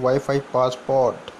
Wifi passport.